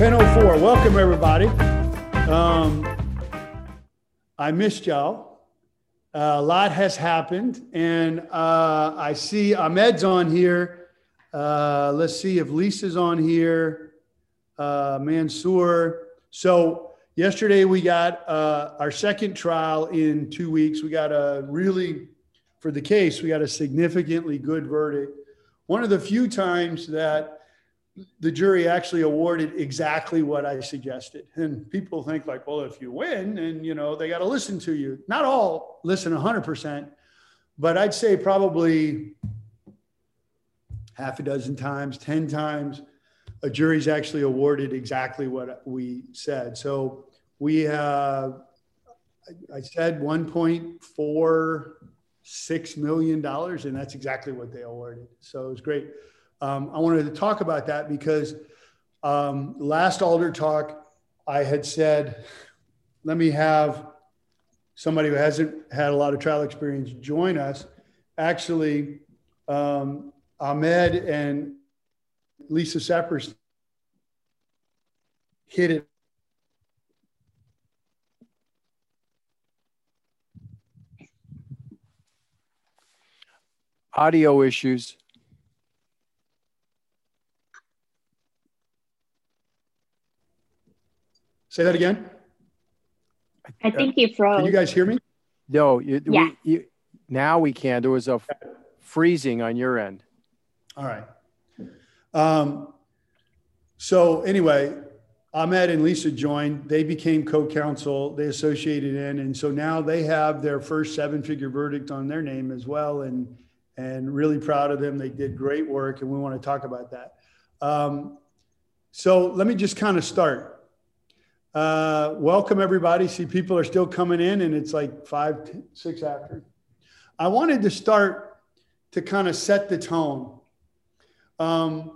10:04. Welcome, everybody. I missed y'all. A lot has happened, and I see Ahmed's on here. Let's see if Lisa's on here. Mansour. So yesterday we got our second trial in 2 weeks. We got a really, for the case, we got a significantly good verdict. One of the few times that the jury actually awarded exactly what I suggested. And people think like, well, if you win and, you know, they got to listen to you. Not all listen 100%, but I'd say probably half a dozen times, 10 times, a jury's actually awarded exactly what we said. So we, I said $1.46 million, and that's exactly what they awarded. So it was great. I wanted to talk about that because last Alder Talk, I had said, let me have somebody who hasn't had a lot of trial experience join us. Actually, Ahmed and Lisa Sepperson hit it. Audio issues. Say that again. I think you froze. Can you guys hear me? No. Yeah. Now we can. There was a freezing on your end. All right. So anyway, Ahmed and Lisa joined. They became co-counsel. They associated in. And so now they have their first seven-figure verdict on their name as well. And really proud of them. They did great work. And we want to talk about that. So let me just kind of start. Welcome everybody. See, people are still coming in and it's like 5, 6 after. I wanted to start to kind of set the tone. Masi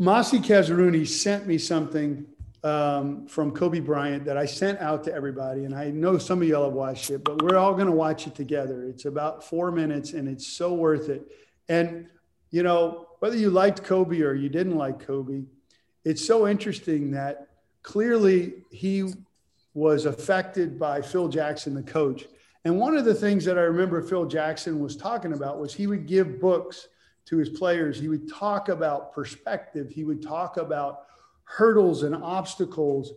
Kazaruni sent me something from Kobe Bryant that I sent out to everybody. And I know some of y'all have watched it, but we're all going to watch it together. It's about 4 minutes and it's so worth it. And, you know, whether you liked Kobe or you didn't like Kobe, it's so interesting that clearly, he was affected by Phil Jackson, the coach. And one of the things that I remember Phil Jackson was talking about was he would give books to his players. He would talk about perspective. He would talk about hurdles and obstacles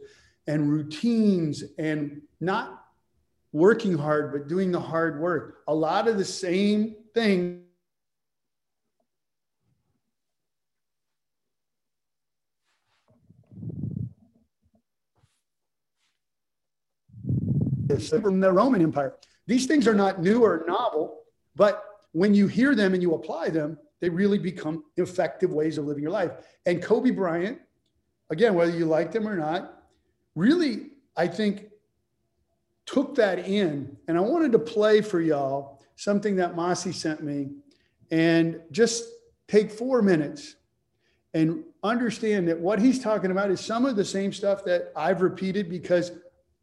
and routines and not working hard, but doing the hard work. A lot of the same thing. From the Roman Empire. These things are not new or novel, but when you hear them and you apply them, they really become effective ways of living your life. And Kobe Bryant, again, whether you liked him or not, really, I think, took that in. And I wanted to play for y'all something that Masi sent me and just take 4 minutes and understand that what he's talking about is some of the same stuff that I've repeated because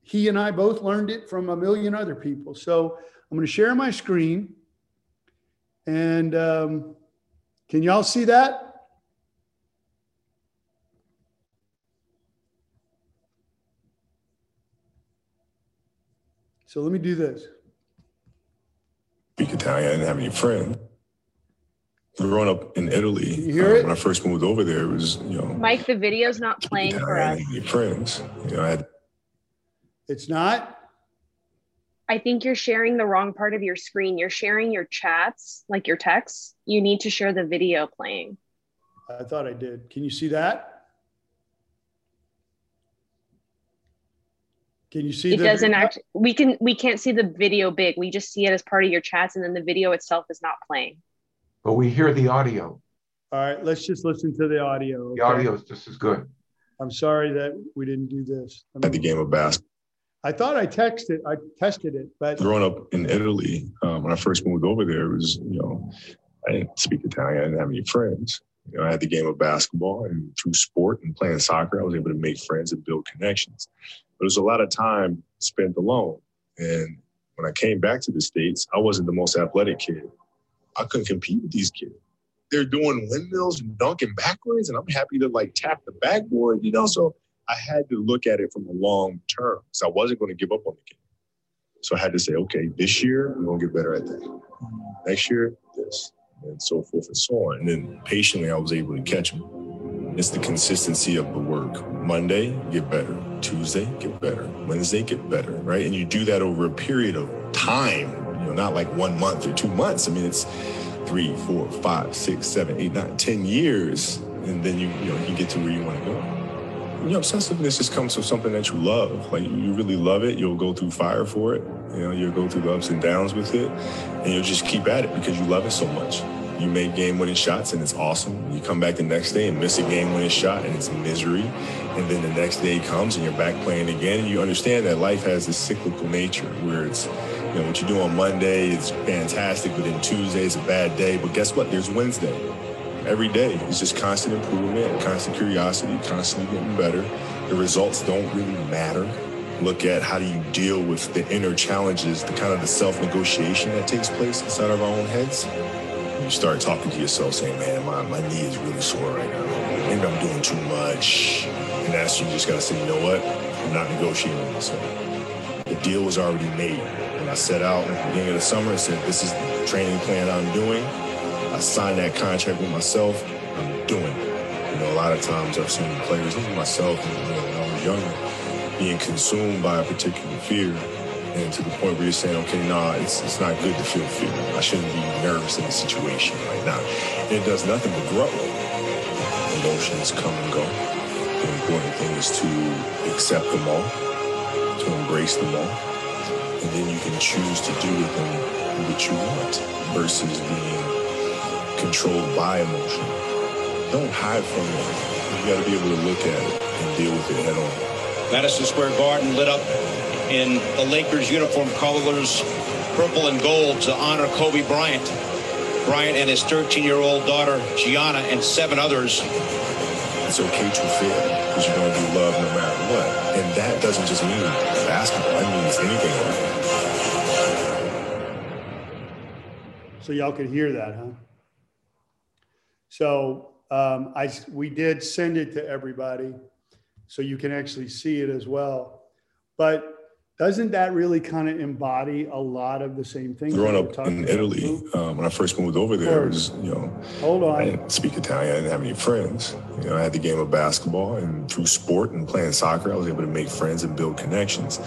he and I both learned it from a million other people. So I'm going to share my screen. And can y'all see that? So let me do this. Speak Italian, I didn't have any friends. Growing up in Italy, you hear it? When I first moved over there, it was, you know. Mike, the video's not playing for us. I didn't have any friends. You know, I had. It's not? I think you're sharing the wrong part of your screen. You're sharing your chats, like your texts. You need to share the video playing. I thought I did. Can you see that? Can you see? It doesn't actually, we can't see the video big. We just see it as part of your chats and then the video itself is not playing. But we hear the audio. All right, let's just listen to the audio. Okay? The audio is just as good. I'm sorry that we didn't do this. At the game of basketball. I thought I tested it, but growing up in Italy, when I first moved over there, it was, you know, I didn't speak Italian. I didn't have any friends. You know, I had the game of basketball, and through sport and playing soccer, I was able to make friends and build connections. But it was a lot of time spent alone. And when I came back to the States, I wasn't the most athletic kid. I couldn't compete with these kids. they're doing windmills and dunking backwards, and I'm happy to like tap the backboard, you know? So I had to look at it from a long term because I wasn't going to give up on the game. So I had to say, okay, this year, I'm going to get better at that. Next year, this, and so forth and so on. And then patiently, I was able to catch them. It's the consistency of the work. Monday, get better. Tuesday, get better. Wednesday, get better, right? And you do that over a period of time, you know, not like 1 month or 2 months. I mean, it's 3, 4, 5, 6, 7, 8, 9, 10 years. And then you know, you get to where you want to go. You know, obsessiveness just comes from something that you love. Like, you really love it. You'll go through fire for it. You know, you'll go through the ups and downs with it. And you'll just keep at it because you love it so much. You make game-winning shots, and it's awesome. You come back the next day and miss a game-winning shot, and it's misery. And then the next day comes, and you're back playing again. And you understand that life has this cyclical nature where it's, you know, what you do on Monday is fantastic, but then Tuesday is a bad day. But guess what? There's Wednesday. Every day is just constant improvement, constant curiosity, constantly getting better. The results don't really matter. Look at how do you deal with the inner challenges, the kind of the self-negotiation that takes place inside of our own heads. You start talking to yourself saying, man, my knee is really sore right now. Maybe I'm doing too much. And that's, you just got to say, you know what? I'm not negotiating with myself. The deal was already made. And I set out at the beginning of the summer and said, this is the training plan I'm doing. I signed that contract with myself. I'm doing it. You know, a lot of times I've seen players, even myself, when I was younger, being consumed by a particular fear, and to the point where you're saying, okay, nah, it's not good to feel fear. I shouldn't be nervous in this situation right now. And it does nothing but grow. Emotions come and go. The important thing is to accept them all, to embrace them all, and then you can choose to do with them what you want versus being controlled by emotion. Don't hide from it. You got to be able to look at it and deal with it head on. Madison Square Garden lit up in the Lakers uniform colors, purple and gold, to honor Kobe Bryant. Bryant and his 13-year-old daughter, Gianna, and 7 others. It's okay to fail because you're going to do love no matter what. And that doesn't just mean basketball. That means anything else. So y'all could hear that, huh? So we did send it to everybody, so you can actually see it as well. But doesn't that really kind of embody a lot of the same things? Growing up in Italy, when I first moved over there, it was, you know, I didn't speak Italian. I didn't have any friends. You know, I had the game of basketball, and through sport and playing soccer, I was able to make friends and build connections.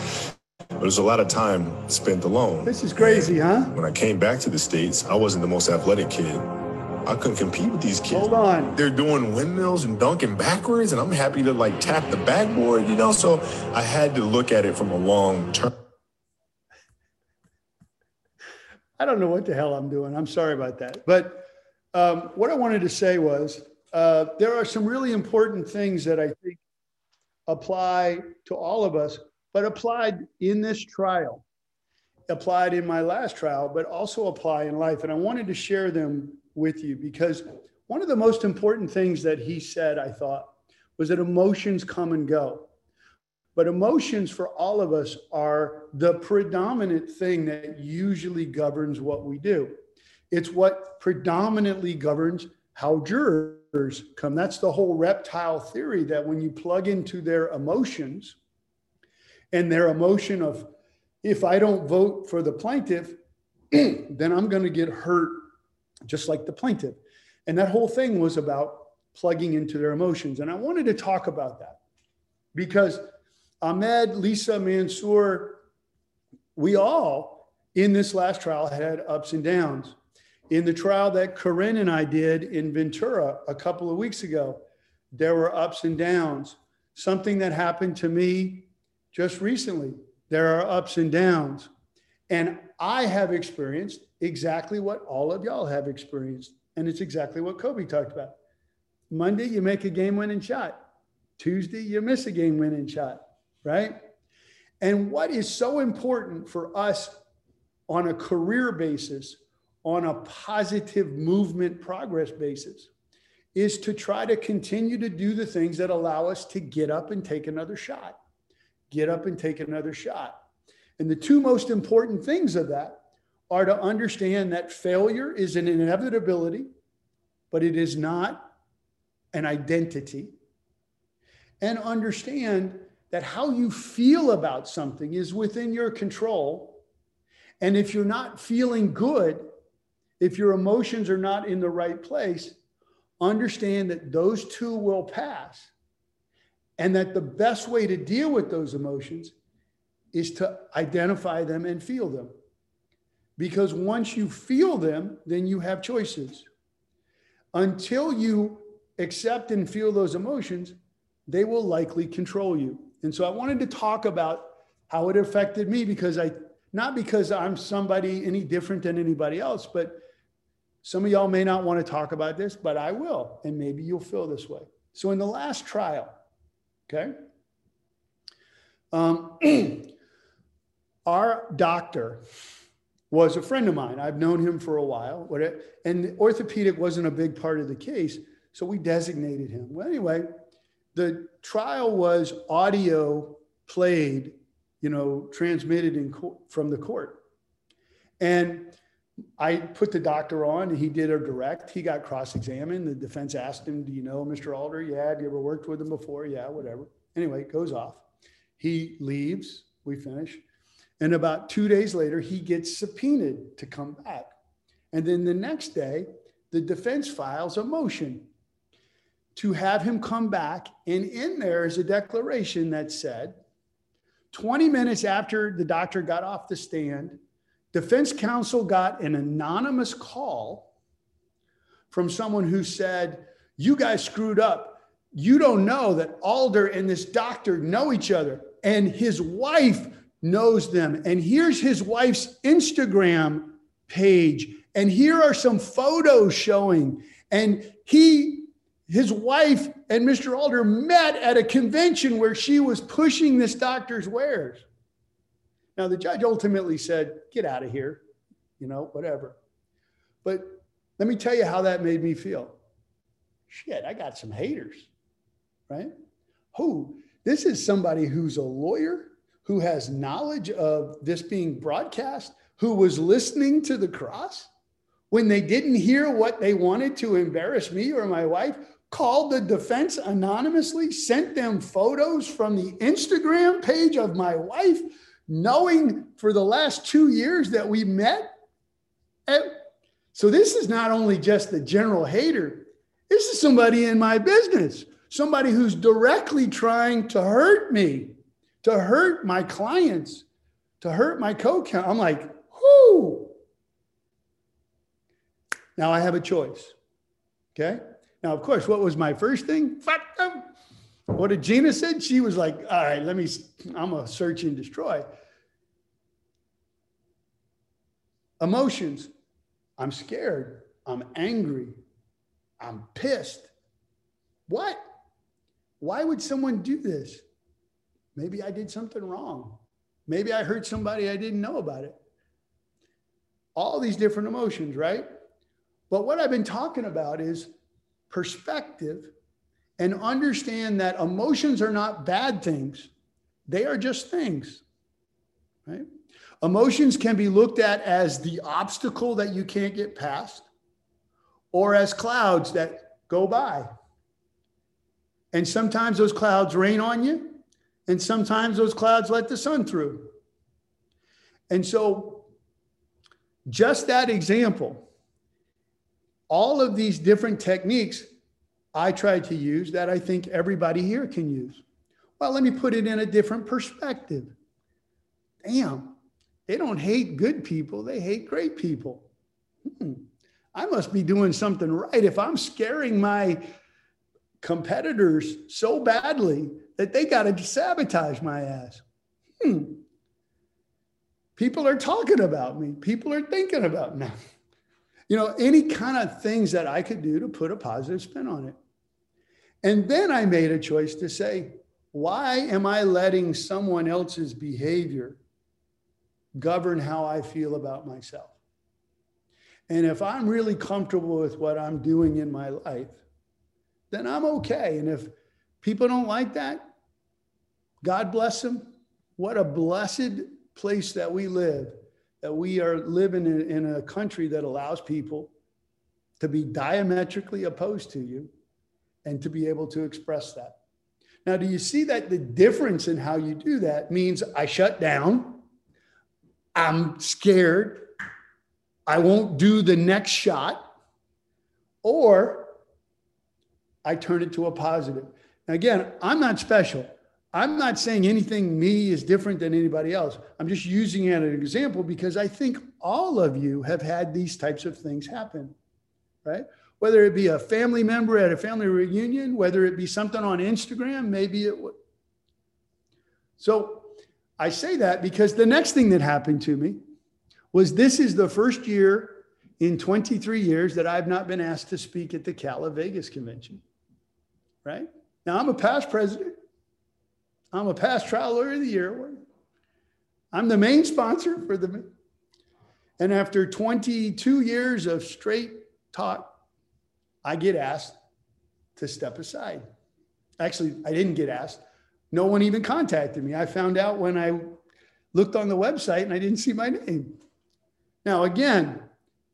But there's a lot of time spent alone. This is crazy, and huh? When I came back to the States, I wasn't the most athletic kid. I couldn't compete with these kids. Hold on. They're doing windmills and dunking backwards, and I'm happy to like tap the backboard, you know? So I had to look at it from a long term. I don't know what the hell I'm doing. I'm sorry about that. But what I wanted to say was there are some really important things that I think apply to all of us, but applied in this trial, applied in my last trial, but also apply in life. And I wanted to share them with you, because one of the most important things that he said, I thought, was that emotions come and go. But emotions for all of us are the predominant thing that usually governs what we do. It's what predominantly governs how jurors come. That's the whole reptile theory, that when you plug into their emotions and their emotion of, if I don't vote for the plaintiff, then I'm going to get hurt just like the plaintiff. And that whole thing was about plugging into their emotions. And I wanted to talk about that because Ahmed, Lisa, Mansour, we all in this last trial had ups and downs. In the trial that Corinne and I did in Ventura a couple of weeks ago, there were ups and downs. Something that happened to me just recently, there are ups and downs. And I have experienced exactly what all of y'all have experienced. And it's exactly what Kobe talked about. Monday, you make a game-winning shot. Tuesday, you miss a game-winning shot, right? And what is so important for us on a career basis, on a positive movement progress basis, is to try to continue to do the things that allow us to get up and take another shot. Get up and take another shot. And the two most important things of that are to understand that failure is an inevitability, but it is not an identity. And understand that how you feel about something is within your control. And if you're not feeling good, if your emotions are not in the right place, understand that those two will pass. And that the best way to deal with those emotions is to identify them and feel them. Because once you feel them, then you have choices. Until you accept and feel those emotions, they will likely control you. And so I wanted to talk about how it affected me, because not because I'm somebody any different than anybody else, but some of y'all may not want to talk about this, but I will, and maybe you'll feel this way. So in the last trial, okay, our doctor was a friend of mine. I've known him for a while, and orthopedic wasn't a big part of the case, so we designated him. Well, anyway, the trial was audio played, transmitted in court, from the court. And I put the doctor on, and he did a direct. He got cross-examined. The defense asked him, do you know Mr. Alder? Yeah. Do you ever worked with him before? Yeah, whatever. Anyway, it goes off. He leaves. We finish. And about 2 days later, he gets subpoenaed to come back. And then the next day, the defense files a motion to have him come back. And in there is a declaration that said, 20 minutes after the doctor got off the stand, defense counsel got an anonymous call from someone who said, you guys screwed up. You don't know that Alder and this doctor know each other, and his wife knows them. And here's his wife's Instagram page. And here are some photos showing. And his wife and Mr. Alder met at a convention where she was pushing this doctor's wares. Now, the judge ultimately said, get out of here, whatever. But let me tell you how that made me feel. Shit, I got some haters, right? This is somebody who's a lawyer, who has knowledge of this being broadcast, who was listening to the cross when they didn't hear what they wanted to embarrass me or my wife, called the defense anonymously, sent them photos from the Instagram page of my wife, knowing for the last 2 years that we met. And so this is not only just the general hater, this is somebody in my business, somebody who's directly trying to hurt me, to hurt my clients, to hurt my co-counsel. I'm like, whoo. Now I have a choice, okay? Now, of course, what was my first thing? Fuck them. What did Gina said? She was like, all right, I'm going to search and destroy. Emotions. I'm scared. I'm angry. I'm pissed. What? Why would someone do this? Maybe I did something wrong. Maybe I hurt somebody I didn't know about it. All these different emotions, right? But what I've been talking about is perspective, and understand that emotions are not bad things. They are just things, right? Emotions can be looked at as the obstacle that you can't get past, or as clouds that go by. And sometimes those clouds rain on you, and sometimes those clouds let the sun through. And so just that example, all of these different techniques I tried to use that I think everybody here can use. Well, let me put it in a different perspective. Damn, they don't hate good people. They hate great people. I must be doing something right if I'm scaring my competitors so badly that they got to sabotage my ass. People are talking about me. People are thinking about me. Any kind of things that I could do to put a positive spin on it. And then I made a choice to say, why am I letting someone else's behavior govern how I feel about myself? And if I'm really comfortable with what I'm doing in my life, then I'm okay. And if people don't like that, God bless them. What a blessed place that we live, that we are living in a country that allows people to be diametrically opposed to you and to be able to express that. Now, do you see that the difference in how you do that means I shut down, I'm scared, I won't do the next shot, or I turn it to a positive. Now, again, I'm not special. I'm not saying anything me is different than anybody else. I'm just using it as an example because I think all of you have had these types of things happen, right? Whether it be a family member at a family reunion, whether it be something on Instagram, maybe it would. So I say that because the next thing that happened to me was this is the first year in 23 years that I've not been asked to speak at the Cala Vegas convention, right? Now I'm a past president. I'm a past trial lawyer of the year award. I'm the main sponsor for the, and after 22 years of straight talk, I get asked to step aside. Actually, I didn't get asked. No one even contacted me. I found out when I looked on the website and I didn't see my name. Now, again,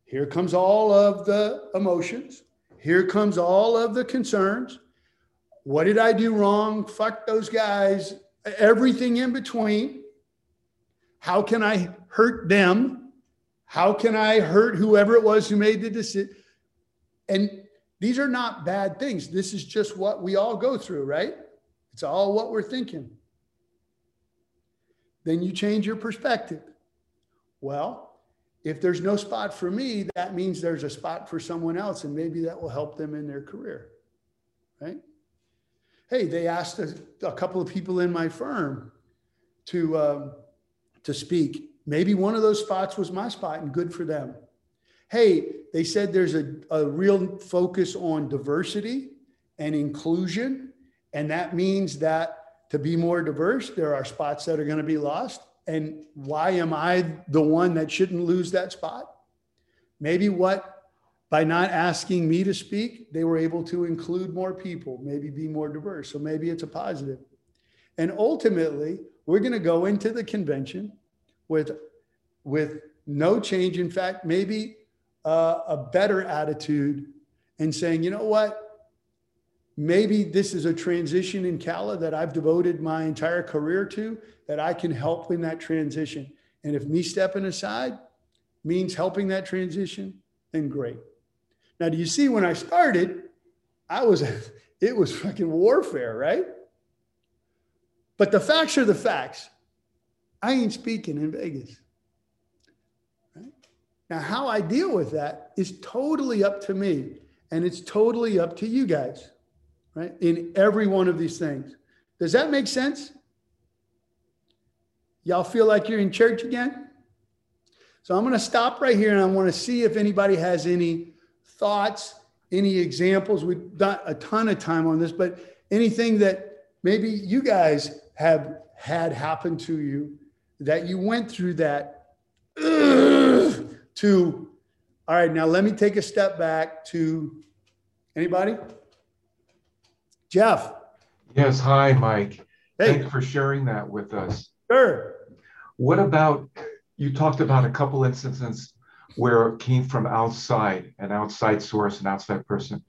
here comes all of the emotions. Here comes all of the concerns. What did I do wrong? Fuck those guys. Everything in between. How can I hurt them? How can I hurt whoever it was who made the decision? And these are not bad things. This is just what we all go through, right? It's all what we're thinking. Then you change your perspective. Well, if there's no spot for me, that means there's a spot for someone else, and maybe that will help them in their career, right? Hey, they asked a couple of people in my firm to speak. Maybe one of those spots was my spot and good for them. Hey, they said there's a real focus on diversity and inclusion. And that means that to be more diverse, there are spots that are going to be lost. And why am I the one that shouldn't lose that spot? Maybe by not asking me to speak, they were able to include more people, maybe be more diverse. So maybe it's a positive. And ultimately, we're going to go into the convention with no change. In fact, maybe a better attitude and saying, you know what, maybe this is a transition in Cala that I've devoted my entire career to, that I can help in that transition. And if me stepping aside means helping that transition, then great. Now, do you see when I started, it was fucking warfare, right? But the facts are the facts. I ain't speaking in Vegas. Now, how I deal with that is totally up to me, and it's totally up to you guys, right? In every one of these things. Does that make sense? Y'all feel like you're in church again? So I'm going to stop right here, and I want to see if anybody has any thoughts, any examples. We've got a ton of time on this, but anything that maybe you guys have had happen to you, that you went through that, to, all right, now let me take a step back to, anybody? Jeff. Yes, hi, Mike. Hey. Thanks for sharing that with us. Sure. What about, you talked about a couple instances where it came from outside, an outside source, an outside person.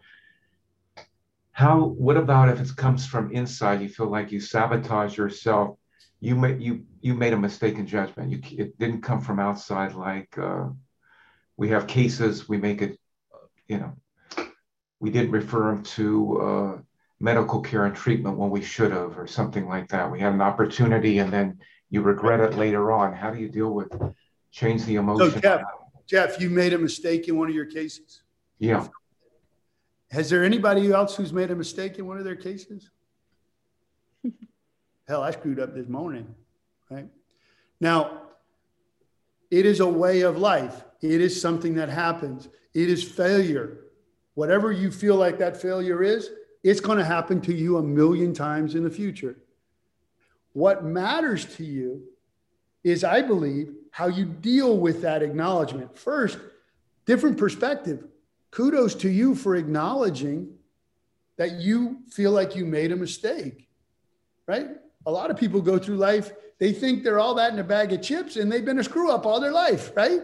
What about if it comes from inside, you feel like you sabotage yourself, you made a mistake in judgment, it didn't come from outside like, we have cases, we make it, we didn't refer them to medical care and treatment when we should have, or something like that. We had an opportunity and then you regret it later on. How do you deal with, change the emotion? So Jeff, you made a mistake in one of your cases. Yeah. Has there anybody else who's made a mistake in one of their cases? Hell, I screwed up this morning, right? Now, it is a way of life. It is something that happens. It is failure. Whatever you feel like that failure is, it's going to happen to you 1,000,000 times in the future. What matters to you is, I believe, how you deal with that acknowledgement. First, different perspective. Kudos to you for acknowledging that you feel like you made a mistake, right? A lot of people go through life, they think they're all that in a bag of chips, and they've been a screw up all their life, right?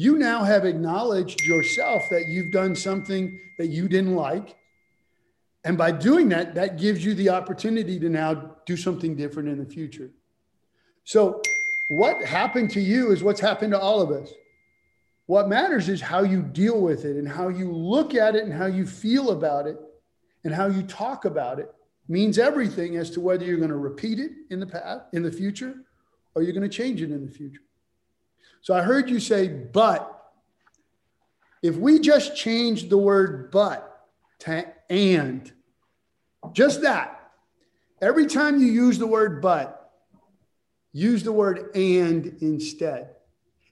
You now have acknowledged yourself that you've done something that you didn't like. And by doing that, that gives you the opportunity to now do something different in the future. So what happened to you is what's happened to all of us. What matters is how you deal with it and how you look at it and how you feel about it and how you talk about it means everything as to whether you're going to repeat it in the past, in the future, or you're going to change it in the future. So I heard you say, but. If we just change the word but to and, just that, every time you use the word but, use the word and instead.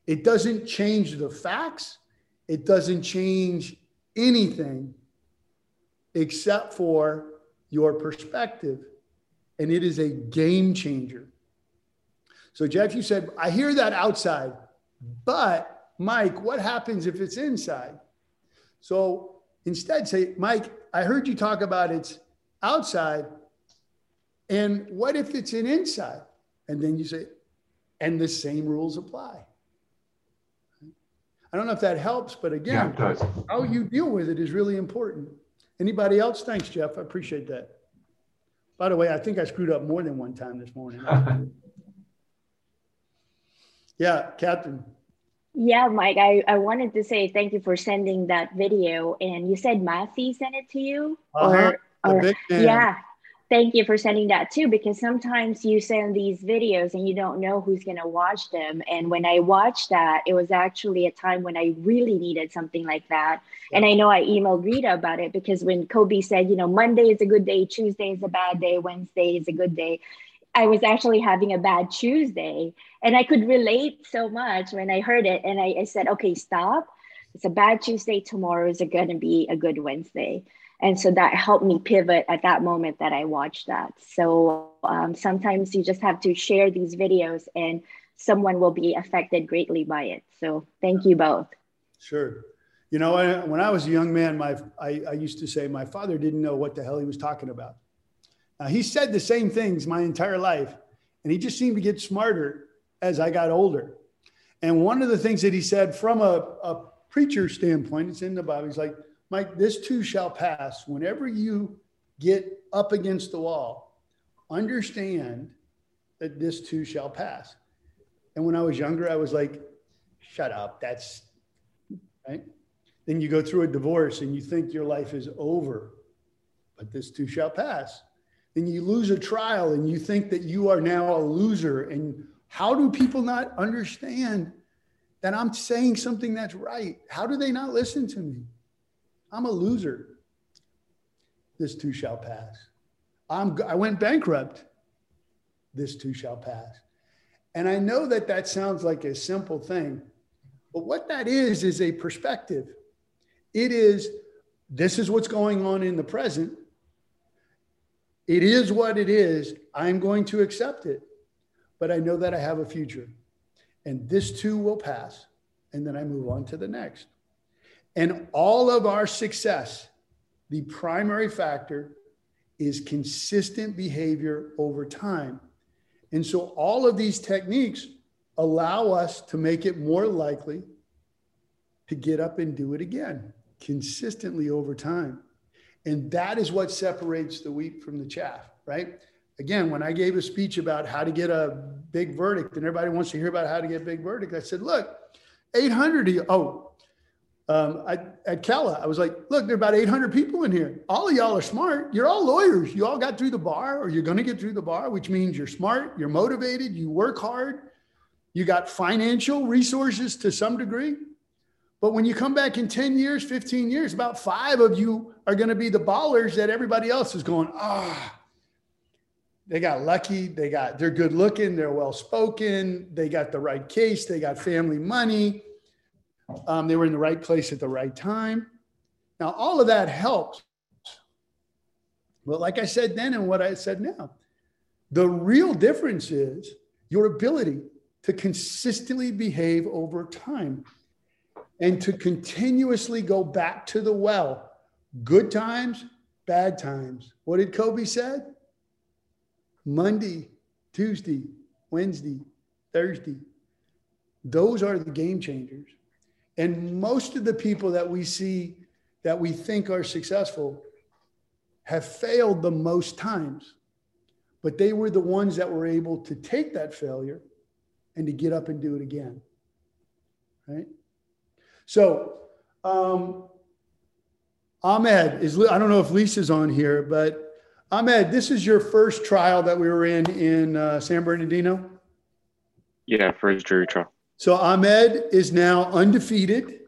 It doesn't change the facts. It doesn't change anything except for your perspective. And it is a game changer. So Jeff, you said, I hear that outside, but Mike, what happens if it's inside? So instead say, Mike, I heard you talk about it's outside. And what if it's an inside? And then you say, and the same rules apply. I don't know if that helps, but again, yeah, it does. How you deal with it is really important. Anybody else? Thanks, Jeff. I appreciate that. By the way, I think I screwed up more than one time this morning. Yeah, Captain. Yeah, Mike, I wanted to say thank you for sending that video. And you said Masi sent it to you? Yeah, thank you for sending that too, because sometimes you send these videos and you don't know who's going to watch them. And when I watched that, it was actually a time when I really needed something like that. Yeah. And I know I emailed Rita about it because when Kobe said, you know, Monday is a good day, Tuesday is a bad day, Wednesday is a good day. I was actually having a bad Tuesday and I could relate so much when I heard it. And I said, okay, stop. It's a bad Tuesday. Tomorrow is going to be a good Wednesday. And so that helped me pivot at that moment that I watched that. So sometimes you just have to share these videos and someone will be affected greatly by it. So thank you both. Sure. You know, when I was a young man, I used to say my father didn't know what the hell he was talking about. He said the same things my entire life, and he just seemed to get smarter as I got older. And one of the things that he said from a preacher standpoint, it's in the Bible, he's like, Mike, this too shall pass. Whenever you get up against the wall, understand that this too shall pass. And when I was younger, I was like, shut up, that's right. Then you go through a divorce and you think your life is over, but this too shall pass. Then you lose a trial and you think that you are now a loser. And how do people not understand that I'm saying something that's right? How do they not listen to me? I'm a loser. This too shall pass. I went bankrupt. This too shall pass. And I know that that sounds like a simple thing, but what that is a perspective. It is, this is what's going on in the present. It is what it is. I'm going to accept it, but I know that I have a future and this too will pass. And then I move on to the next. And all of our success, the primary factor is consistent behavior over time. And so all of these techniques allow us to make it more likely to get up and do it again consistently over time. And that is what separates the wheat from the chaff, right? Again, when I gave a speech about how to get a big verdict and everybody wants to hear about how to get a big verdict, I said, look, 800 of you, at Cala, I was like, look, there are about 800 people in here. All of y'all are smart. You're all lawyers. You all got through the bar or you're going to get through the bar, which means you're smart, you're motivated, you work hard, you got financial resources to some degree. But when you come back in 10 years, 15 years, about 5 of you are going to be the ballers that everybody else is going, they got lucky. They're good looking. They're well-spoken. They got the right case. They got family money. They were in the right place at the right time. Now, all of that helps. But like I said then and what I said now, the real difference is your ability to consistently behave over time. And to continuously go back to the well, good times, bad times. What did Kobe say? Monday, Tuesday, Wednesday, Thursday. Those are the game changers. And most of the people that we see that we think are successful have failed the most times, but they were the ones that were able to take that failure and to get up and do it again, right? So Ahmed is, I don't know if Lisa's on here, but Ahmed, this is your first trial that we were in San Bernardino? Yeah, first jury trial. So Ahmed is now undefeated.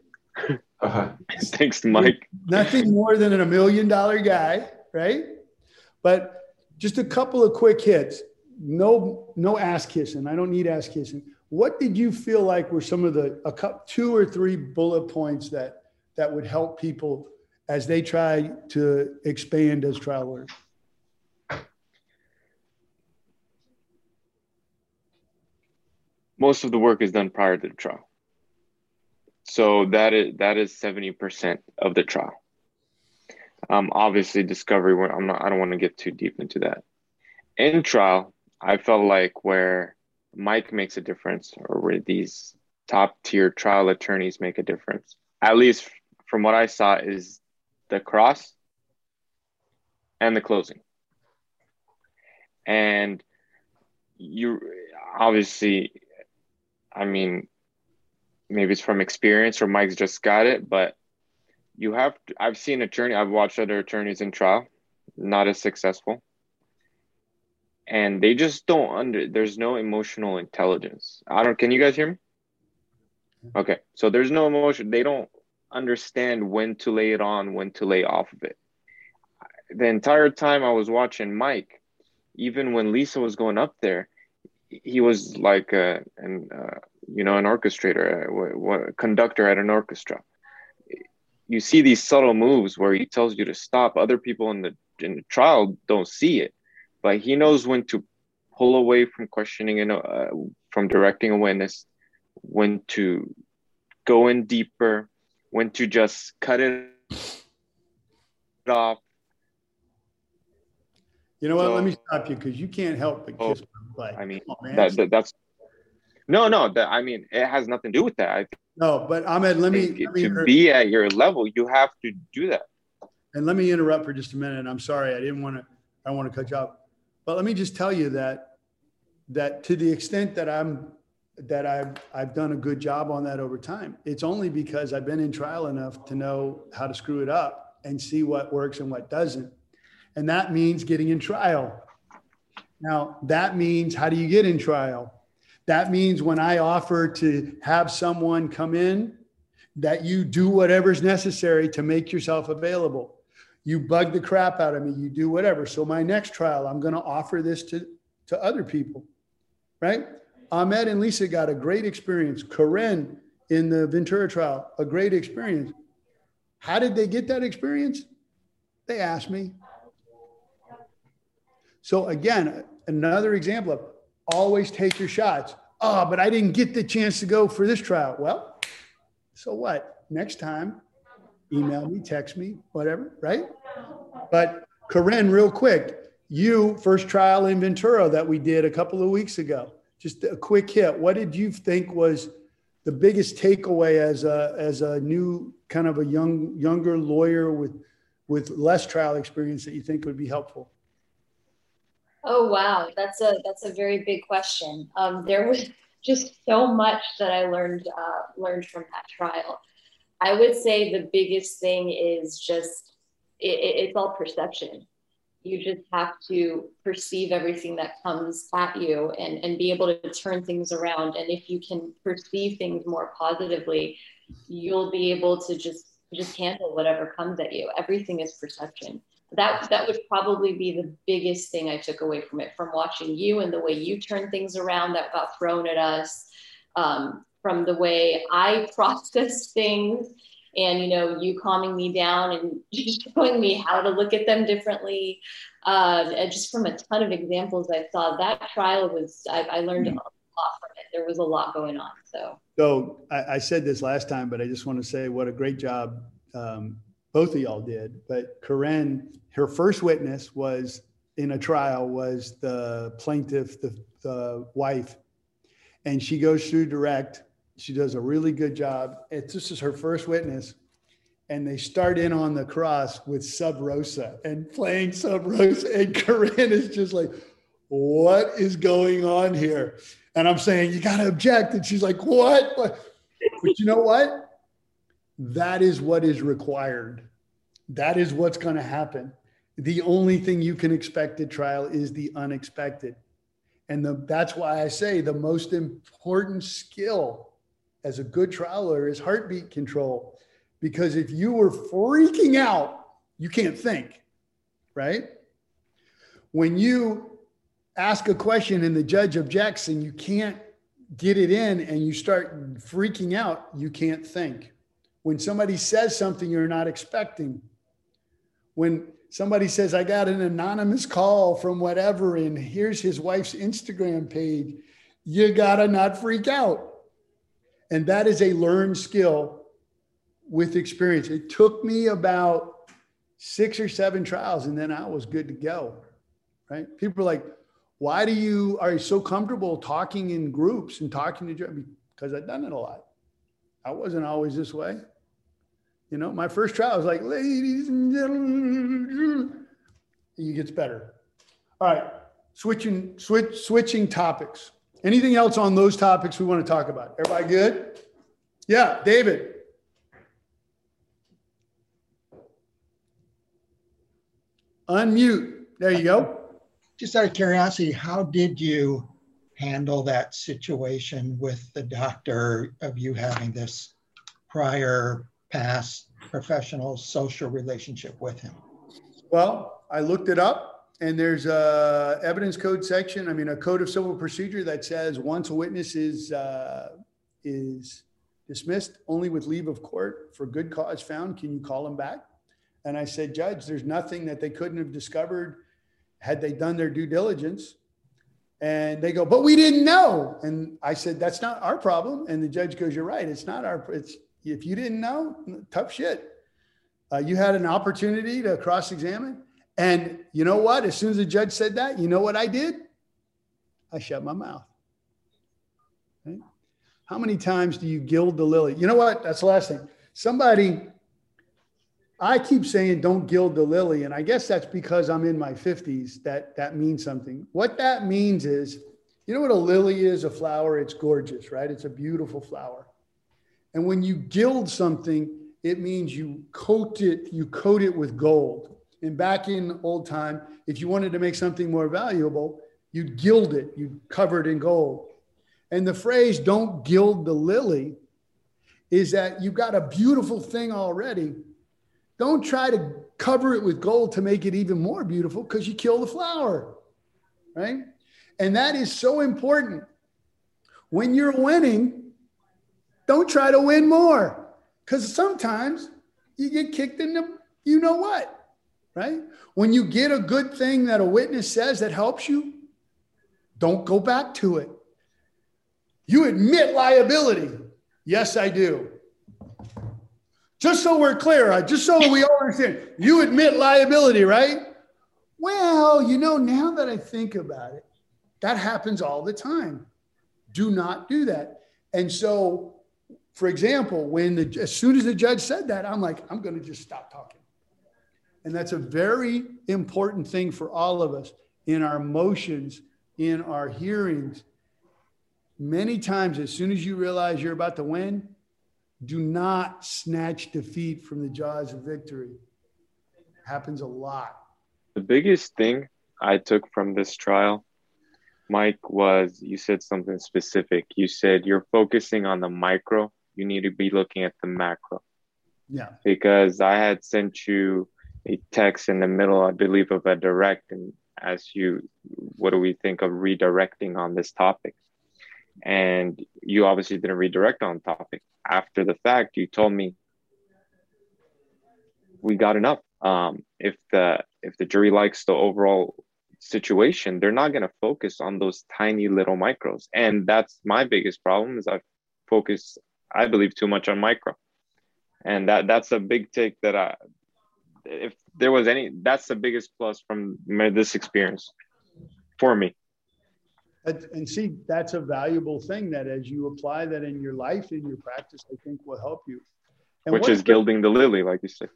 Thanks to Mike. Nothing more than an $1 million guy, right? But just a couple of quick hits. No ass kissing. I don't need ass kissing. What did you feel like were some of the two or three bullet points that would help people as they try to expand as travelers? Most of the work is done prior to the trial. So that is 70% of the trial. Obviously discovery, I don't want to get too deep into that. In trial, I felt like where Mike makes a difference, or where these top tier trial attorneys make a difference, at least from what I saw, is the cross and the closing. And you obviously, I mean, maybe it's from experience or Mike's just got it, but you have to, I've watched other attorneys in trial, not as successful. And they just don't there's no emotional intelligence. Can you guys hear me? Okay. So there's no emotion. They don't understand when to lay it on, when to lay off of it. The entire time I was watching Mike, even when Lisa was going up there, he was like an orchestrator, a conductor at an orchestra. You see these subtle moves where he tells you to stop. Other people in the trial don't see it, but he knows when to pull away from questioning and from directing a witness, when to go in deeper, when to just cut it off. You know what? So, let me stop you because you can't help but kiss my butt. I mean, it has nothing to do with that. No, but Ahmed, let me to be at your level, you have to do that. And let me interrupt for just a minute. I'm sorry, I want to cut you off. But let me just tell you that to the extent that I've done a good job on that over time, it's only because I've been in trial enough to know how to screw it up and see what works and what doesn't. And that means getting in trial. Now, that means, how do you get in trial? That means when I offer to have someone come in, that you do whatever's necessary to make yourself available. You bug the crap out of me, you do whatever. So my next trial, I'm going to offer this to other people, right? Ahmed and Lisa got a great experience. Corinne in the Ventura trial, a great experience. How did they get that experience? They asked me. So again, another example of always take your shots. Oh, but I didn't get the chance to go for this trial. Well, so what? Next time, email me, text me, whatever, right? But Corinne, real quick, first trial in Ventura that we did a couple of weeks ago, just a quick hit. What did you think was the biggest takeaway as a new kind of a younger lawyer with less trial experience that you think would be helpful? Oh, wow. That's a very big question. There was just so much that I learned from that trial. I would say the biggest thing is just, it's all perception. You just have to perceive everything that comes at you and be able to turn things around. And if you can perceive things more positively, you'll be able to just handle whatever comes at you. Everything is perception. That would probably be the biggest thing I took away from it, from watching you and the way you turn things around that got thrown at us, from the way I processed things and, you calming me down and just showing me how to look at them differently. And just from a ton of examples I saw, that trial was, I learned a lot from it. There was a lot going on, so. So I said this last time, but I just want to say what a great job both of y'all did, but Corinne, her first witness was in a trial was the plaintiff, the wife, and she goes through direct. She does a really good job. This is her first witness. And they start in on the cross with Sub Rosa and playing Sub Rosa. And Corinne is just like, what is going on here? And I'm saying, you got to object. And she's like, what? But you know what? That is what is required. That is what's going to happen. The only thing you can expect at trial is the unexpected. And that's why I say the most important skill as a good trial lawyer is heartbeat control. Because if you were freaking out, you can't think, right? When you ask a question and the judge objects and you can't get it in and you start freaking out, you can't think. When somebody says something you're not expecting, when somebody says, I got an anonymous call from whatever, and here's his wife's Instagram page, you gotta not freak out. And that is a learned skill with experience. It took me about 6 or 7 trials, and then I was good to go, right? People are like, why are you so comfortable talking in groups and talking to judges? Because I've done it a lot. I wasn't always this way. You know, my first trial was like, ladies and gentlemen, it gets better. All right, switching topics. Anything else on those topics we want to talk about? Everybody good? Yeah, David. Unmute, there you go. Just out of curiosity, how did you handle that situation with the doctor of you having this prior past professional social relationship with him? Well, I looked it up, and there's a evidence code section, a code of civil procedure that says once a witness is dismissed only with leave of court for good cause found, can you call him back? And I said, Judge, there's nothing that they couldn't have discovered had they done their due diligence. And they go, but we didn't know. And I said, that's not our problem. And the judge goes, you're right. It's not our, if you didn't know, tough shit. You had an opportunity to cross-examine. And you know what? As soon as the judge said that, you know what I did? I shut my mouth. Right? How many times do you gild the lily? You know what? That's the last thing. I keep saying don't gild the lily, and I guess that's because I'm in my 50s, that means something. What that means is, you know what a lily is? A flower, it's gorgeous, right? It's a beautiful flower. And when you gild something, it means you coat it with gold. And back in old time, if you wanted to make something more valuable, you'd gild it, you'd cover it in gold. And the phrase, don't gild the lily, is that you've got a beautiful thing already. Don't try to cover it with gold to make it even more beautiful, because you kill the flower, right? And that is so important. When you're winning, don't try to win more, because sometimes you get kicked in the you-know-what, right? When you get a good thing that a witness says that helps you, don't go back to it. You admit liability. Yes, I do. Just so we're clear, just so we all understand, you admit liability, right? Well, now that I think about it, that happens all the time. Do not do that. And so, for example, as soon as the judge said that, I'm like, I'm going to just stop talking. And that's a very important thing for all of us in our motions, in our hearings. Many times, as soon as you realize you're about to win, do not snatch defeat from the jaws of victory. It happens a lot. The biggest thing I took from this trial, Mike, was you said something specific. You said you're focusing on the micro. You need to be looking at the macro. Yeah. Because I had sent you a text in the middle, I believe, of a direct, and asked you, what do we think of redirecting on this topic? And you obviously didn't redirect on topic. After the fact, you told me we got enough. If the jury likes the overall situation, they're not going to focus on those tiny little micros. And that's my biggest problem, is I focus, I believe, too much on micro. And that's a big take that if there was any, that's the biggest plus from this experience for me. And see, that's a valuable thing that as you apply that in your life, in your practice, I think will help you. And which is gilding the lily, like you said.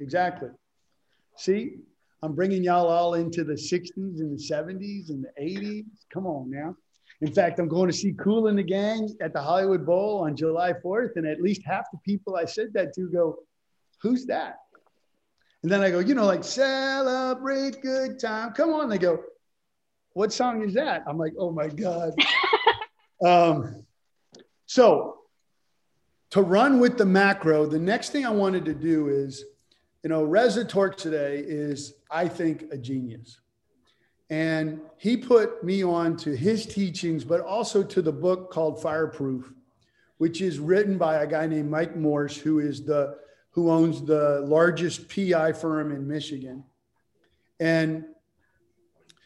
Exactly. See, I'm bringing y'all all into the 60s and the 70s and the 80s. Come on now. In fact, I'm going to see Kool and the Gang at the Hollywood Bowl on July 4th. And at least half the people I said that to go, who's that? And then I go, you know, like, celebrate good time. Come on. They go, what song is that? I'm like, oh my God. So to run with the macro, the next thing I wanted to do is, you know, Reza Torx today is, I think, a genius. And he put me on to his teachings, but also to the book called Fireproof, which is written by a guy named Mike Morse, who owns the largest PI firm in Michigan. And,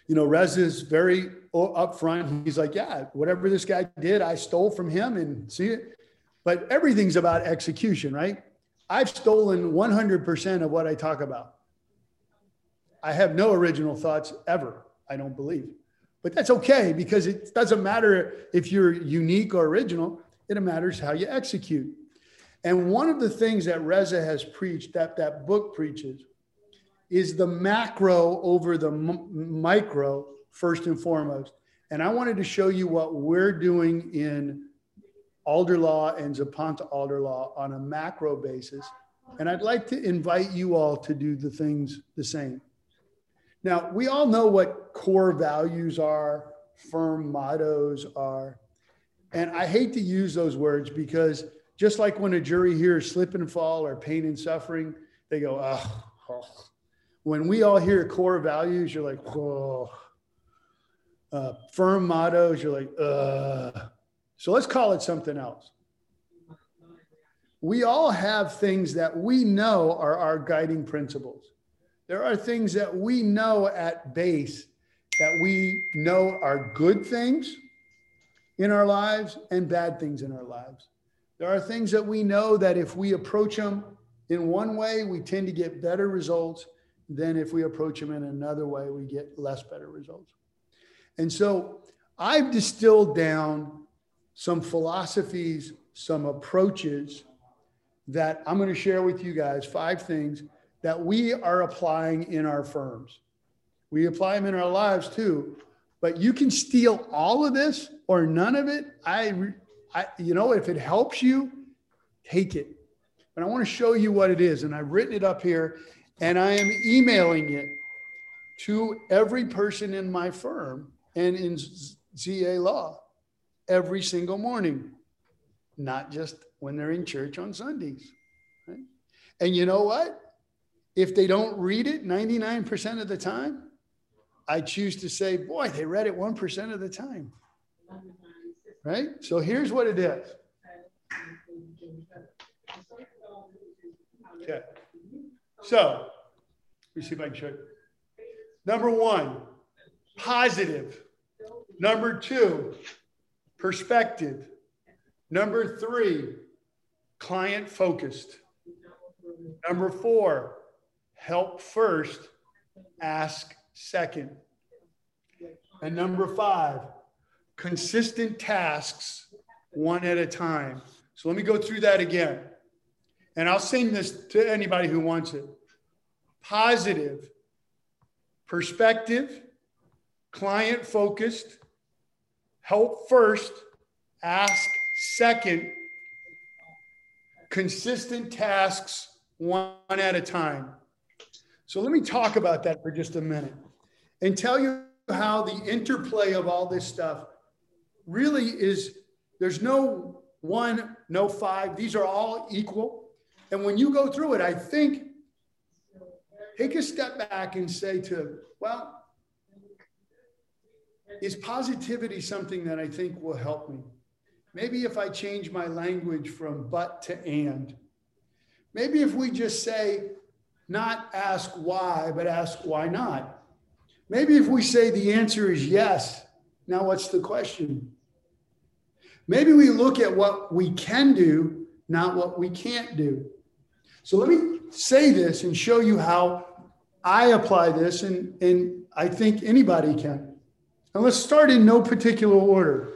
you know, Reza's very upfront. He's like, yeah, whatever this guy did, I stole from him and see it. But everything's about execution, right? I've stolen 100% of what I talk about. I have no original thoughts ever, I don't believe. But that's okay, because it doesn't matter if you're unique or original, it matters how you execute. And one of the things that Reza has preached, that book preaches, is the macro over the micro, first and foremost. And I wanted to show you what we're doing in Alder Law and Zapanta Alder Law on a macro basis. And I'd like to invite you all to do the things the same. Now, we all know what core values are, firm mottos are. And I hate to use those words because just like when a jury hears slip and fall or pain and suffering, they go, oh. When we all hear core values, you're like, oh. Firm mottos, you're like, ugh. So let's call it something else. We all have things that we know are our guiding principles. There are things that we know at base that we know are good things in our lives and bad things in our lives. There are things that we know that if we approach them in one way, we tend to get better results than if we approach them in another way, we get less better results. And so I've distilled down some philosophies, some approaches that I'm going to share with you guys, 5 things that we are applying in our firms. We apply them in our lives too, but you can steal all of this or none of it. You know, if it helps you, take it. But I want to show you what it is. And I've written it up here and I am emailing it to every person in my firm and in ZA Law every single morning, not just when they're in church on Sundays. Right? And you know what? If they don't read it 99% of the time, I choose to say, boy, they read it 1% of the time, right? So here's what it is. Okay. So let me see if I can show you. Number 1, positive. Number 2, perspective. Number 3, client focused. Number 4, help first, ask second. And number 5, consistent tasks one at a time. So let me go through that again. And I'll send this to anybody who wants it. Positive, perspective, client focused, help first, ask second, consistent tasks one at a time. So let me talk about that for just a minute and tell you how the interplay of all this stuff really is. There's no 1, no 5. These are all equal. And when you go through it, I think take a step back and say to, well, is positivity something that I think will help me? Maybe if I change my language from but to and. Maybe if we just say, not ask why, but ask why not. Maybe if we say the answer is yes, now what's the question? Maybe we look at what we can do, not what we can't do. So let me say this and show you how I apply this, and I think anybody can. And let's start in no particular order.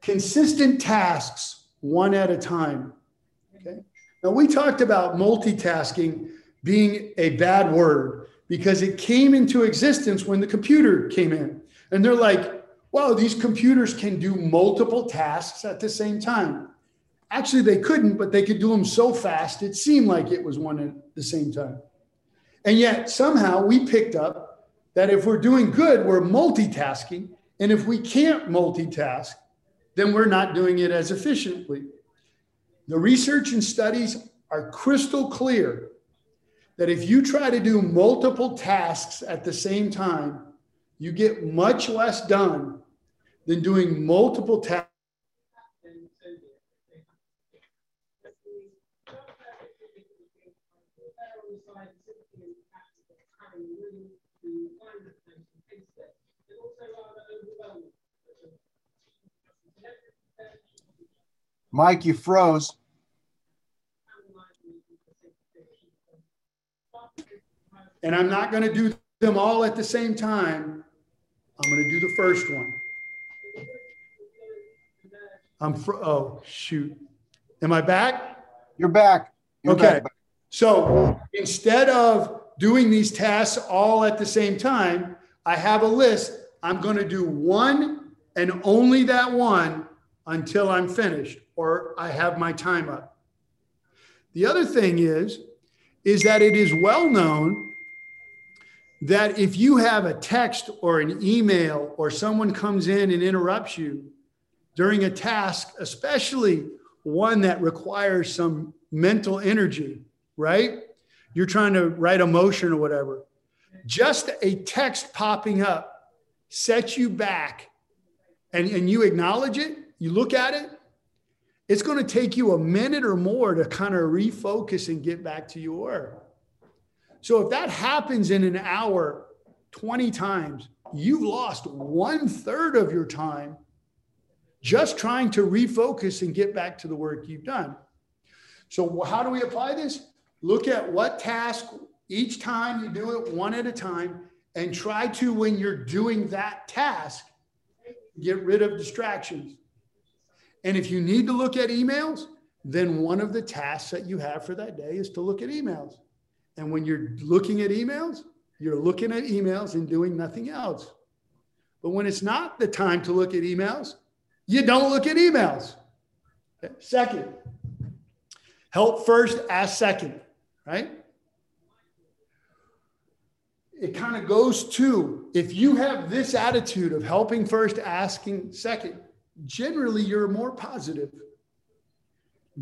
Consistent tasks, one at a time. Okay. Now, we talked about multitasking being a bad word because it came into existence when the computer came in. And they're like, wow, these computers can do multiple tasks at the same time. Actually, they couldn't, but they could do them so fast, it seemed like it was one at the same time. And yet somehow we picked up that if we're doing good, we're multitasking. And if we can't multitask, then we're not doing it as efficiently. The research and studies are crystal clear that if you try to do multiple tasks at the same time, you get much less done than doing multiple tasks. Mike, you froze. And I'm not going to do them all at the same time. I'm going to do the first one. Oh, shoot. Am I back? You're back. You're okay. Back. So instead of doing these tasks all at the same time, I have a list. I'm going to do one and only that one until I'm finished or I have my time up. The other thing is that it is well known that if you have a text or an email or someone comes in and interrupts you during a task, especially one that requires some mental energy, right? You're trying to write a motion or whatever. Just a text popping up sets you back and you acknowledge it, you look at it, it's going to take you a minute or more to kind of refocus and get back to your work. So if that happens in an hour 20 times, you've lost 1/3 of your time just trying to refocus and get back to the work you've done. So how do we apply this? Look at what task each time you do it one at a time and try to, when you're doing that task, get rid of distractions. And if you need to look at emails, then one of the tasks that you have for that day is to look at emails. And when you're looking at emails and doing nothing else. But when it's not the time to look at emails, you don't look at emails. Okay. Second, help first, ask second, right? It kind of goes to, if you have this attitude of helping first, asking second, generally you're more positive.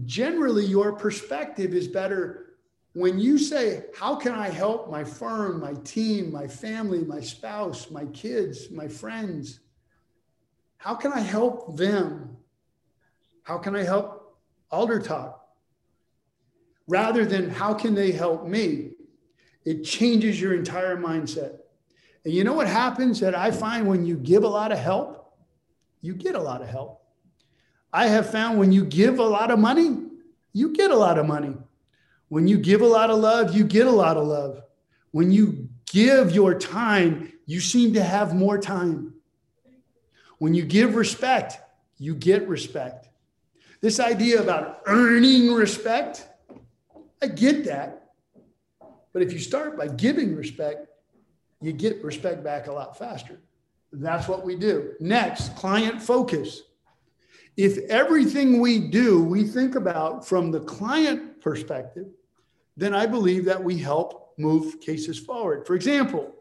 Generally, your perspective is better when you say, how can I help my firm, my team, my family, my spouse, my kids, my friends? How can I help them? How can I help Alder Talk? Rather than how can they help me? It changes your entire mindset. And you know what happens that I find when you give a lot of help? You get a lot of help. I have found when you give a lot of money, you get a lot of money. When you give a lot of love, you get a lot of love. When you give your time, you seem to have more time. When you give respect, you get respect. This idea about earning respect, I get that. But if you start by giving respect, you get respect back a lot faster. That's what we do. Next, client focus. If everything we do, we think about from the client perspective, then I believe that we help move cases forward. For example,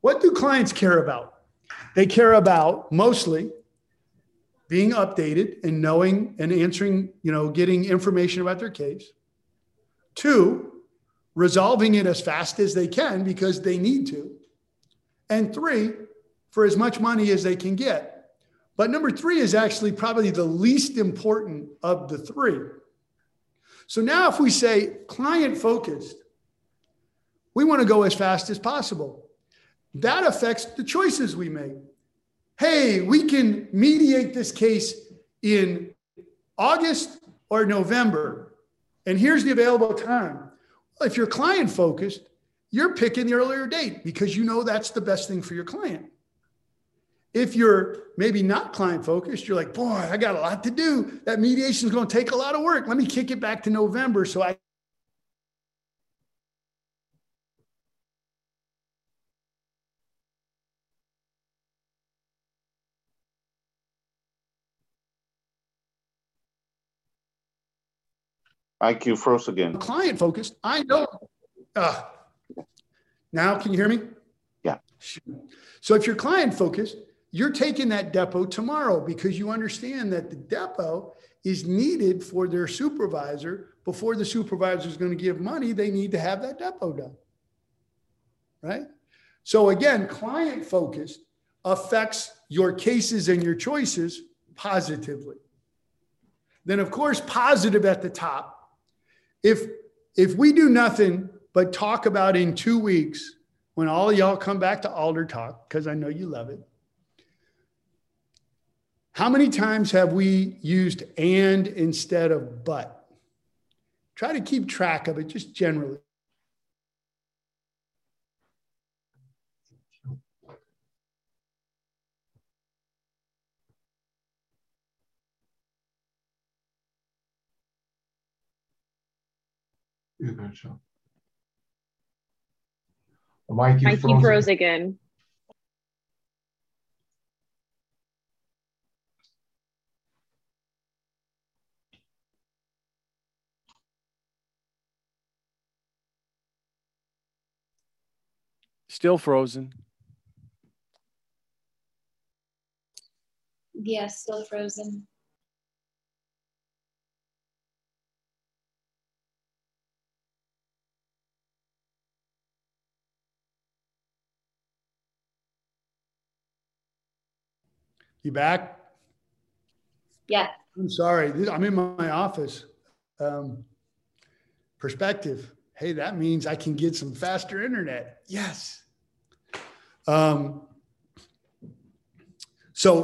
what do clients care about? They care about mostly being updated and knowing and answering, getting information about their case. 2, resolving it as fast as they can because they need to. And 3, for as much money as they can get. But number 3 is actually probably the least important of the 3. So now if we say client focused, we want to go as fast as possible. That affects the choices we make. Hey, we can mediate this case in August or November. And here's the available time. If you're client focused, you're picking the earlier date because you know that's the best thing for your client. If you're maybe not client focused, you're like, boy, I got a lot to do. That mediation is going to take a lot of work. Let me kick it back to November so I IQ froze again. Client focused. I know. Now, can you hear me? Yeah. So if you're client focused, you're taking that depot tomorrow because you understand that the depot is needed for their supervisor. Before the supervisor is going to give money, they need to have that depot done. Right? So again, client focused affects your cases and your choices positively. Then of course, positive at the top. If we do nothing but talk about in 2 weeks, when all of y'all come back to Alder Talk, because I know you love it, how many times have we used and instead of but? Try to keep track of it just generally. Mike, you froze again. Still frozen. Yeah, still frozen. You back? Yeah. I'm sorry. I'm in my office. Perspective. Hey, that means I can get some faster internet. Yes. So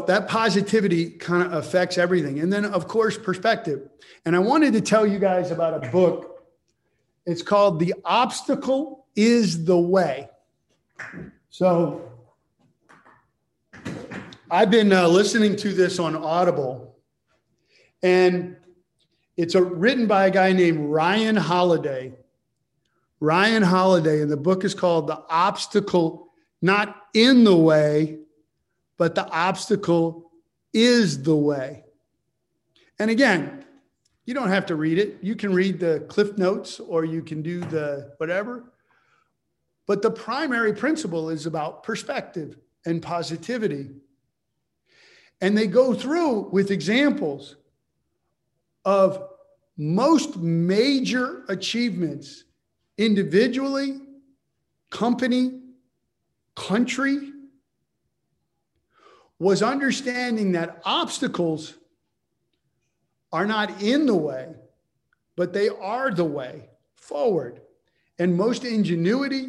that positivity kind of affects everything. And then, of course, perspective. And I wanted to tell you guys about a book. It's called The Obstacle Is the Way. So I've been listening to this on Audible, and it's written by a guy named Ryan Holiday. Ryan Holiday, and the book is called The Obstacle, Not in the Way, but The Obstacle Is the Way. And again, you don't have to read it. You can read the Cliff Notes or you can do the whatever. But the primary principle is about perspective and positivity. And they go through with examples of most major achievements individually, company, country, was understanding that obstacles are not in the way, but they are the way forward. And most ingenuity,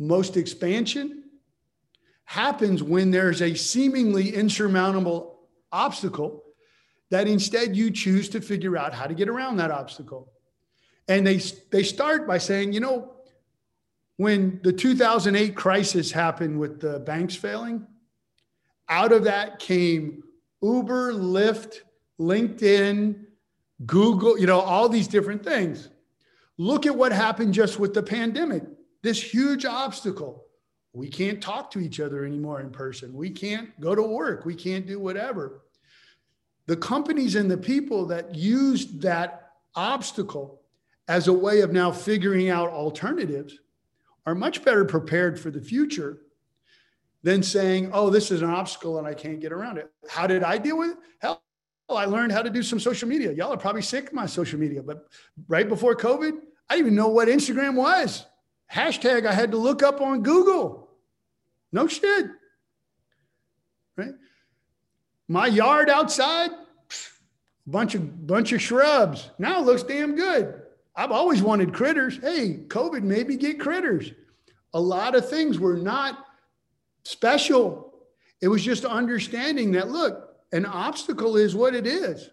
most expansion happens when there's a seemingly insurmountable obstacle that instead you choose to figure out how to get around that obstacle. And they start by saying, you know, when the 2008 crisis happened with the banks failing, out of that came Uber, Lyft, LinkedIn, Google, you know, all these different things. Look at what happened just with the pandemic, this huge obstacle. We can't talk to each other anymore in person. We can't go to work. We can't do whatever. The companies and the people that used that obstacle as a way of now figuring out alternatives are much better prepared for the future than saying, oh, this is an obstacle and I can't get around it. How did I deal with it? Hell, I learned how to do some social media. Y'all are probably sick of my social media, but right before COVID, I didn't even know what Instagram was. Hashtag I had to look up on Google. No shit, right? My yard outside, bunch of shrubs. Now it looks damn good. I've always wanted critters. Hey, COVID made me get critters. A lot of things were not special. It was just understanding that, look, an obstacle is what it is.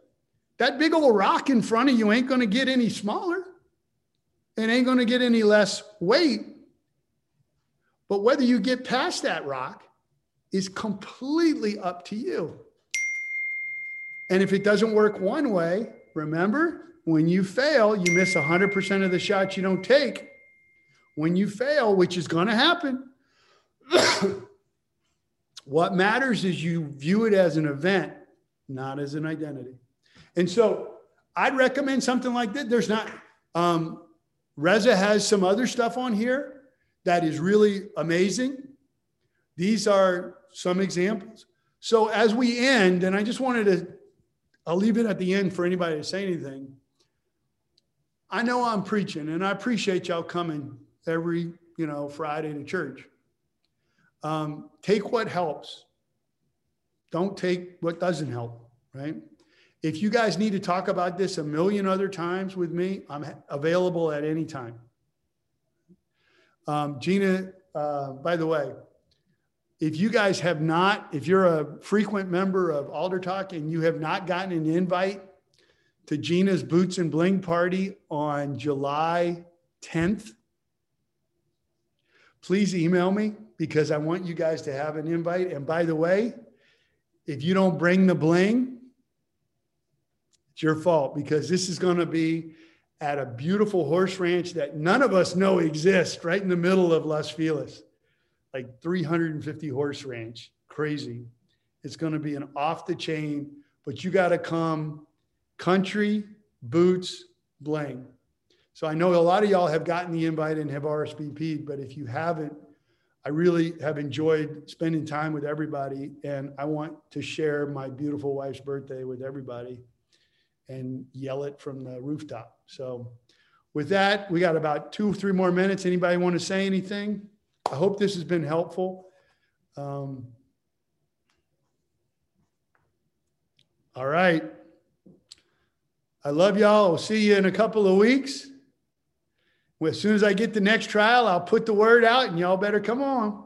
That big old rock in front of you ain't going to get any smaller. It ain't going to get any less weight. But whether you get past that rock is completely up to you. And if it doesn't work one way, remember, when you fail, you miss 100% of the shots you don't take. When you fail, which is going to happen, what matters is you view it as an event, not as an identity. And so I'd recommend something like that. There's not, Reza has some other stuff on here that is really amazing. These are some examples. So as we end, and I just wanted to, I'll leave it at the end for anybody to say anything. I know I'm preaching, and I appreciate y'all coming every, Friday to church. Take what helps. Don't take what doesn't help, right? If you guys need to talk about this a million other times with me, I'm available at any time. Gina, by the way, if you guys have not, if you're a frequent member of Alder Talk and you have not gotten an invite to Gina's Boots and Bling party on July 10th, please email me, because I want you guys to have an invite. And by the way, if you don't bring the bling, it's your fault, because this is going to be at a beautiful horse ranch that none of us know exists, right in the middle of Las Feliz, like 350 horse ranch, crazy. It's going to be an off the chain, but you got to come country, boots, bling. So I know a lot of y'all have gotten the invite and have RSVP'd, but if you haven't, I really have enjoyed spending time with everybody, and I want to share my beautiful wife's birthday with everybody and yell it from the rooftop. So with that, we got about 2 or 3 more minutes. Anybody want to say anything? I hope this has been helpful. All right. I love y'all. I'll see you in a couple of weeks. As soon as I get the next trial, I'll put the word out, and y'all better come on.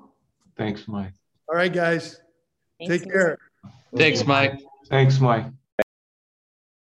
Thanks, Mike. All right, guys. Thanks, Take care. Thanks, Mike. Thanks, Mike.